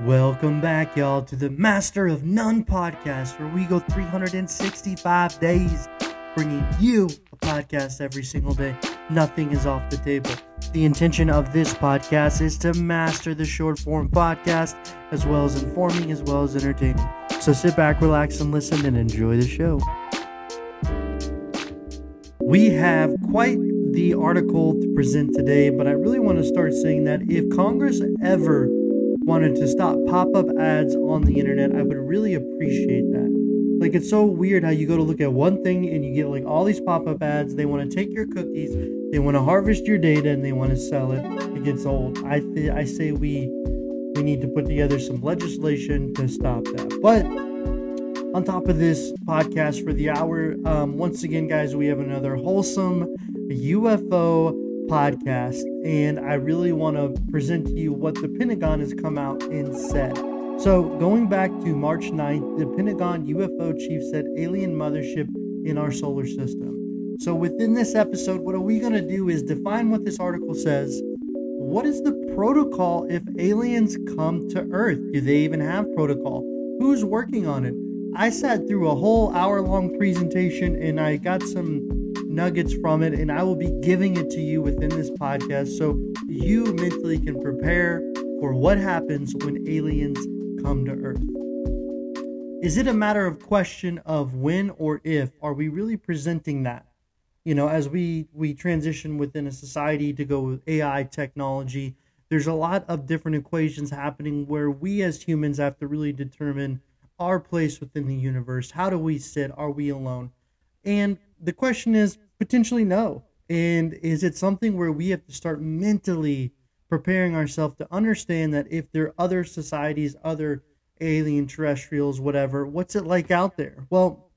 Welcome back, y'all, to the Master of None podcast, where we go 365 days, bringing you a podcast every single day. Nothing is off the table. The intention of this podcast is to master the short form podcast, as well as informing, as well as entertaining. So sit back, relax, and listen, and enjoy the show. We have quite the article to present today, but I really want to start saying that if Congress ever wanted to stop pop-up ads on the internet, I would really appreciate that. Like, it's so weird how you go to look at one thing and you get like all these pop-up ads. They want to take your cookies, they want to harvest your data, and they want to sell it. It gets old. I say we need to put together some legislation to stop that. But on top of this podcast for the hour, once again, guys, we have another wholesome UFO podcast, and I really want to present to you what the Pentagon has come out and said. So going back to March 9th, the Pentagon UFO chief said alien mothership in our solar system. So within this episode, what are we going to do is define what this article says. What is the protocol if aliens come to Earth? Do they even have protocol? Who's working on it? I sat through a whole hour-long presentation and I got some nuggets from it, and I will be giving it to you within this podcast so you mentally can prepare for what happens when aliens come to Earth. Is it a matter of question of when or if? Are we really presenting that? You know, as we transition within a society to go with AI technology, there's a lot of different equations happening where we as humans have to really determine our place within the universe. How do we sit? Are we alone? And the question is potentially no. And is it something where we have to start mentally preparing ourselves to understand that if there are other societies, other alien terrestrials, whatever, what's it like out there? Well,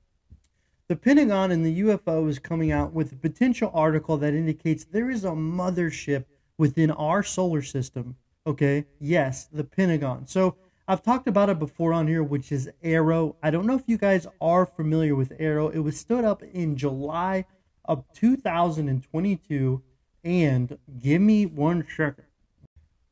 the Pentagon and the UFO is coming out with a potential article that indicates there is a mothership within our solar system. Okay. Yes, the Pentagon. So I've talked about it before on here, which is Aero. I don't know if you guys are familiar with Aero. It was stood up in July of 2022. And give me one second.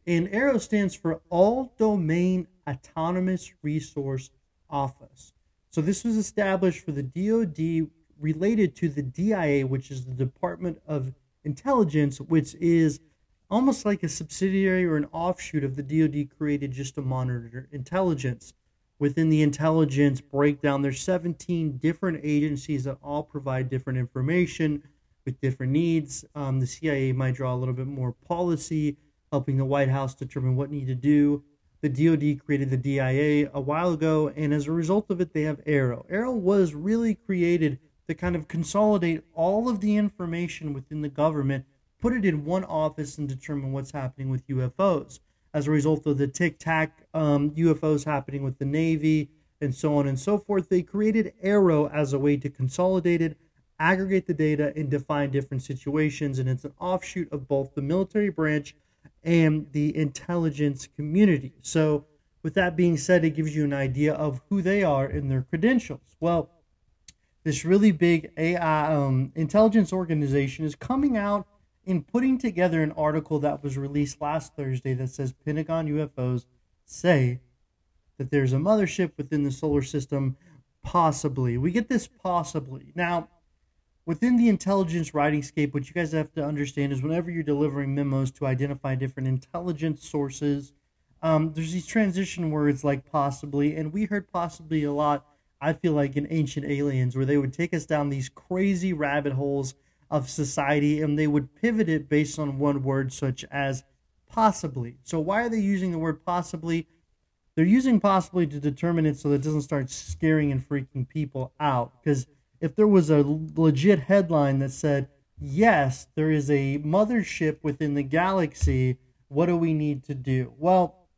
And Aero stands for All-Domain Autonomous Resource Office. So this was established for the DOD related to the DIA, which is the Department of Intelligence, which is almost like a subsidiary or an offshoot of the DOD, created just to monitor intelligence. Within the intelligence breakdown, there's 17 different agencies that all provide different information with different needs. The CIA might draw a little bit more policy, helping the White House determine what need to do. The DOD created the DIA a while ago, and as a result of it, they have Aero. Aero was really created to kind of consolidate all of the information within the government, put it in one office, and determine what's happening with UFOs. As a result of the tic-tac UFOs happening with the Navy and so on and so forth, they created Aero as a way to consolidate it, aggregate the data, and define different situations. And it's an offshoot of both the military branch and the intelligence community. So with that being said, it gives you an idea of who they are and their credentials. Well, this really big AI intelligence organization is coming out in putting together an article that was released last Thursday that says Pentagon UFOs say that there's a mothership within the solar system, possibly. We get this possibly. Now, within the intelligence writing scape, what you guys have to understand is whenever you're delivering memos to identify different intelligence sources, there's these transition words like possibly, and we heard possibly a lot, I feel like, in Ancient Aliens, where they would take us down these crazy rabbit holes of society, and they would pivot it based on one word such as possibly. So why are they using the word possibly? They're using possibly to determine it so that it doesn't start scaring and freaking people out. Because if there was a legit headline that said, yes, there is a mothership within the galaxy, what do we need to do? Well,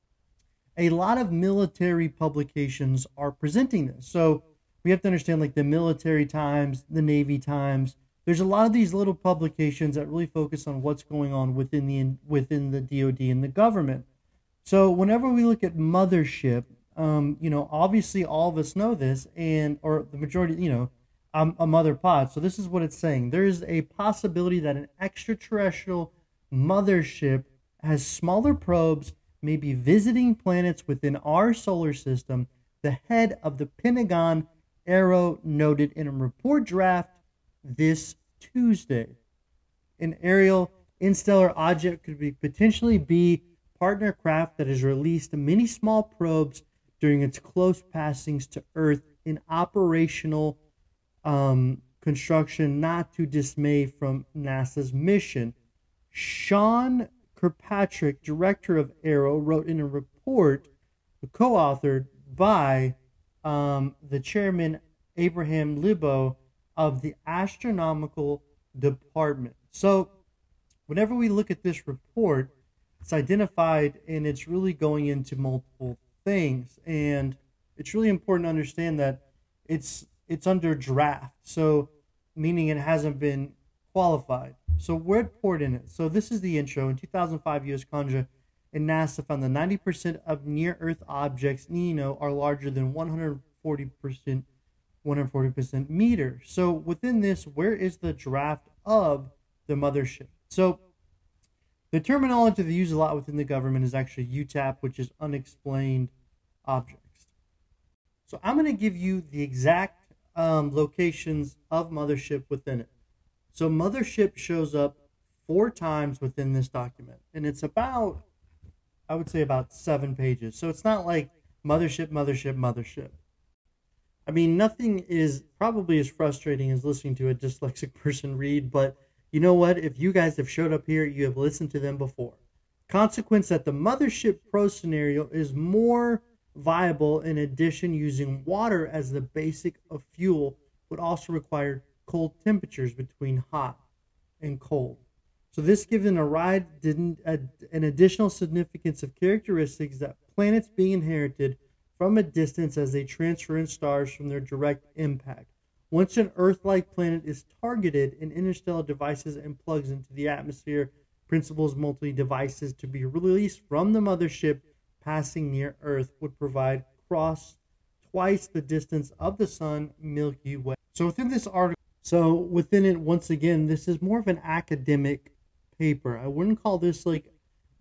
a lot of military publications are presenting this. So we have to understand, like, the Military Times, the Navy Times. There's a lot of these little publications that really focus on what's going on within the DOD and the government. So whenever we look at mothership, you know, obviously all of us know this, and or the majority, you know, I'm a mother pod. So this is what it's saying. There is a possibility that an extraterrestrial mothership has smaller probes may be visiting planets within our solar system, the head of the Pentagon Arrow noted in a report draft this Tuesday. An aerial interstellar object could potentially be partner craft that has released many small probes during its close passings to Earth in operational construction, not to dismay from NASA's mission. Sean Kirkpatrick, director of Arrow, wrote in a report co-authored by the chairman, Abraham Loeb, of the Astronomical Department. So whenever we look at this report, it's identified and it's really going into multiple things. And it's really important to understand that it's under draft, so meaning it hasn't been qualified. So we're poured in it. So this is the intro. In 2005, U.S. Congress and NASA found that 90% of near-Earth objects, NENO, are larger than 140% meter. So within this, where is the draft of the mothership? So the terminology they use a lot within the government is actually UTAP, which is unexplained objects. So I'm going to give you the exact locations of mothership within it. So mothership shows up 4 times within this document, and it's about, I would say, about 7 pages. So it's not like mothership, mothership, mothership. I mean, nothing is probably as frustrating as listening to a dyslexic person read, but you know what? If you guys have showed up here, you have listened to them before. Consequence that the mothership pro scenario is more viable. In addition, using water as the basic of fuel would also require cold temperatures between hot and cold. So this given a ride didn't add an additional significance of characteristics that planets being inherited from a distance as they transfer in stars from their direct impact. Once an Earth-like planet is targeted in interstellar devices and plugs into the atmosphere, principles multi-devices to be released from the mothership passing near Earth would provide cross twice the distance of the Sun, Milky Way. So within this article, so within it, once again, this is more of an academic paper. I wouldn't call this like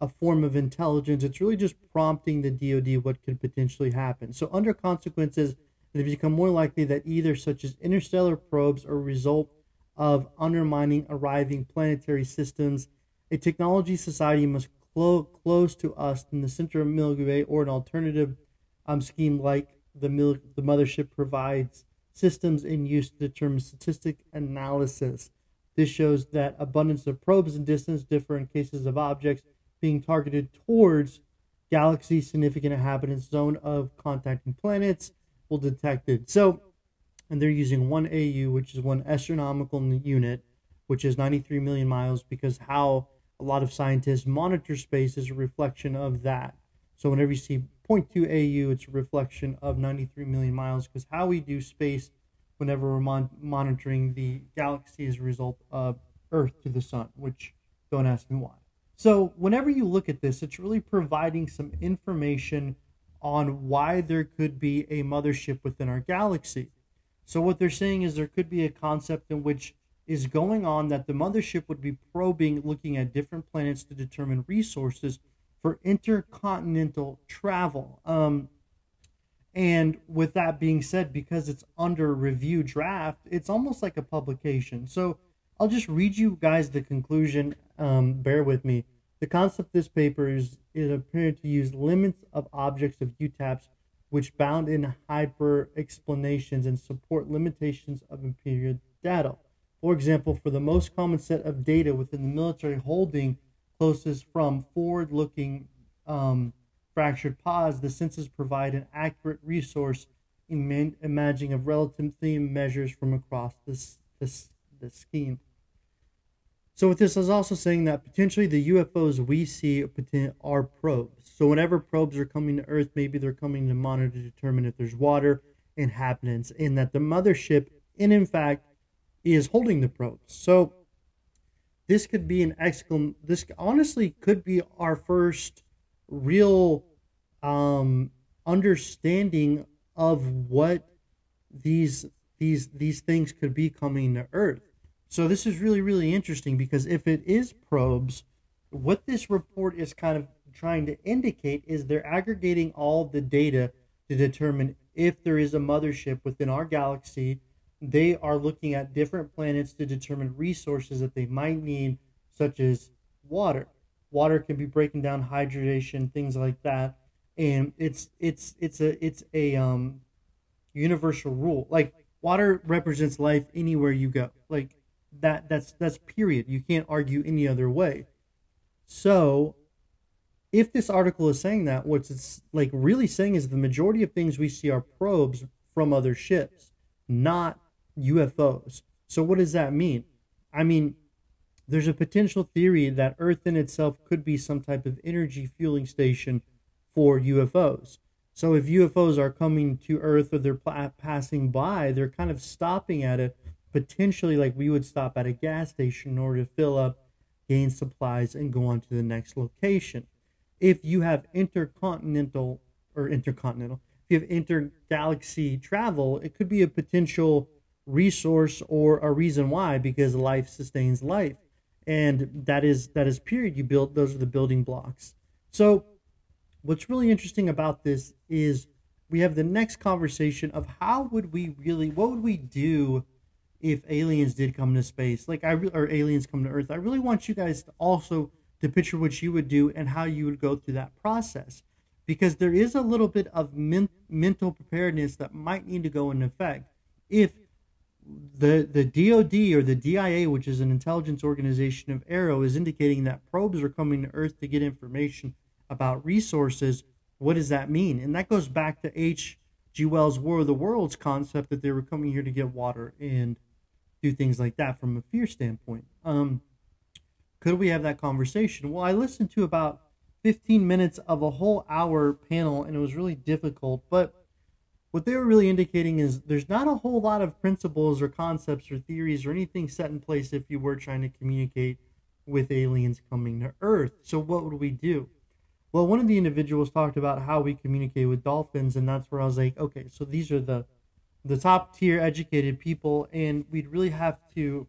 a form of intelligence. It's really just prompting the DOD what could potentially happen. So under consequences, it become more likely that either such as interstellar probes are a result of undermining arriving planetary systems, a technology society must close to us in the center of Milky Way, or an alternative scheme like the mothership provides systems in use to determine statistic analysis. This shows that abundance of probes and distance differ in cases of objects being targeted towards galaxies, significant inhabitants, zone of contacting planets, detected. So, and they're using 1 AU, which is 1 astronomical unit, which is 93 million miles, because how a lot of scientists monitor space is a reflection of that. So whenever you see 0.2 AU, it's a reflection of 93 million miles, because how we do space whenever we're monitoring the galaxy is a result of Earth to the Sun, which don't ask me why. So whenever you look at this, it's really providing some information on why there could be a mothership within our galaxy. So what they're saying is there could be a concept in which is going on that the mothership would be probing, looking at different planets to determine resources for intercontinental travel. And with that being said, because it's under review draft, it's almost like a publication. So I'll just read you guys the conclusion. Bear with me. The concept of this paper is apparent to use limits of objects of UTAPs, which bound in hyper explanations and support limitations of imperial data. For example, for the most common set of data within the military holding closest from forward-looking fractured pods, the census provide an accurate resource in imagining of relative theme measures from across this scheme. So with this, I was also saying that potentially the UFOs we see are probes. So whenever probes are coming to Earth, maybe they're coming to monitor to determine if there's water, inhabitants, and that the mothership, in fact, is holding the probes. So this could be an this honestly could be our first real understanding of what these things could be coming to Earth. So this is really, really interesting, because if it is probes, what this report is kind of trying to indicate is they're aggregating all the data to determine if there is a mothership within our galaxy. They are looking at different planets to determine resources that they might need, such as water. Water can be breaking down, hydration, things like that. And it's a universal rule. Like, water represents life anywhere you go. Like that's period. You can't argue any other way. So if this article is saying that, what it's like really saying is the majority of things we see are probes from other ships, not UFOs. So what does that mean? I mean, there's a potential theory that Earth in itself could be some type of energy fueling station for UFOs. So if UFOs are coming to Earth or they're passing by, they're kind of stopping at it, potentially like we would stop at a gas station in order to fill up, gain supplies, and go on to the next location. If you have intergalaxy travel, it could be a potential resource or a reason why, because life sustains life. And that is period. You build, those are the building blocks. So what's really interesting about this is we have the next conversation of what would we do if aliens did come to space? Or aliens come to Earth. I really want you guys to also to picture what you would do and how you would go through that process, because there is a little bit of mental preparedness that might need to go into effect. If the DOD or the DIA, which is an intelligence organization of Arrow, is indicating that probes are coming to Earth to get information about resources, what does that mean? And that goes back to H.G. Wells' War of the Worlds concept that they were coming here to get water and do things like that from a fear standpoint. Could we have that conversation? Well, I listened to about 15 minutes of a whole hour panel, and it was really difficult, but what they were really indicating is there's not a whole lot of principles or concepts or theories or anything set in place if you were trying to communicate with aliens coming to Earth. So what would we do? Well, one of the individuals talked about how we communicate with dolphins, and that's where I was like, okay, so these are the top tier educated people, and we'd really have to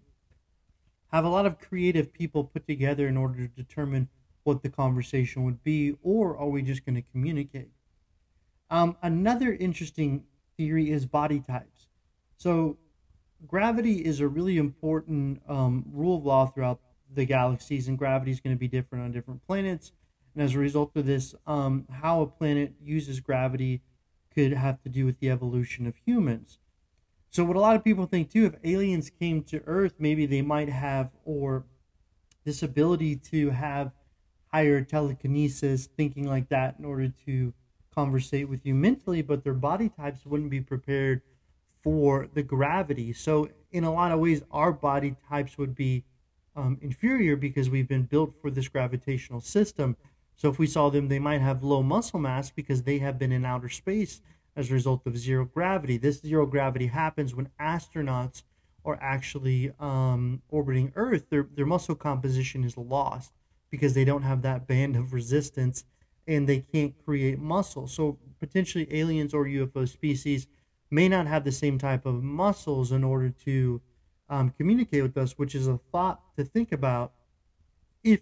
have a lot of creative people put together in order to determine what the conversation would be, or are we just going to communicate? Another interesting theory is body types. So gravity is a really important rule of law throughout the galaxies, and gravity is going to be different on different planets. And as a result of this, how a planet uses gravity could have to do with the evolution of humans. So what a lot of people think too, if aliens came to Earth, maybe they might have this ability to have higher telekinesis, thinking like that, in order to conversate with you mentally, but their body types wouldn't be prepared for the gravity. So in a lot of ways, our body types would be inferior because we've been built for this gravitational system. So if we saw them, they might have low muscle mass because they have been in outer space as a result of zero gravity. This zero gravity happens when astronauts are actually orbiting Earth. Their muscle composition is lost because they don't have that band of resistance and they can't create muscle. So potentially aliens or UFO species may not have the same type of muscles in order to communicate with us, which is a thought to think about. If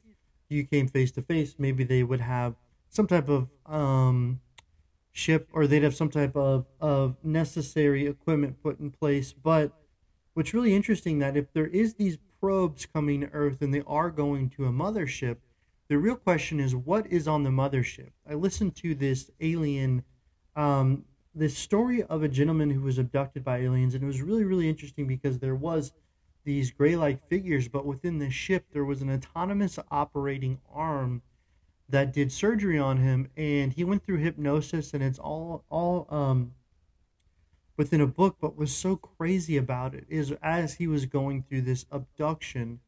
you came face to face, maybe they would have some type of ship, or they'd have some type of necessary equipment put in place. But what's really interesting, that if there is these probes coming to Earth and they are going to a mothership, the real question is, what is on the mothership? I listened to this alien, this story of a gentleman who was abducted by aliens, and it was really, really interesting because there was these gray-like figures, but within this ship there was an autonomous operating arm that did surgery on him, and he went through hypnosis, and it's all within a book. But what's so crazy about it is, as he was going through this abduction,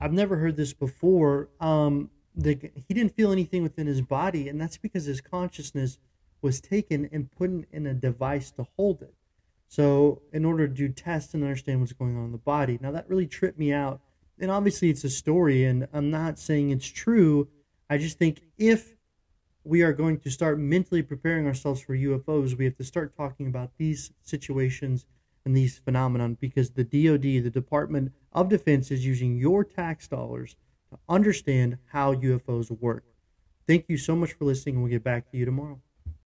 I've never heard this before, he didn't feel anything within his body, and that's because his consciousness was taken and put in a device to hold it. So in order to do tests and understand what's going on in the body. Now that really tripped me out. And obviously it's a story, and I'm not saying it's true. I just think if we are going to start mentally preparing ourselves for UFOs, we have to start talking about these situations and these phenomenon, because the DOD, the Department of Defense, is using your tax dollars to understand how UFOs work. Thank you so much for listening, and we'll get back to you tomorrow.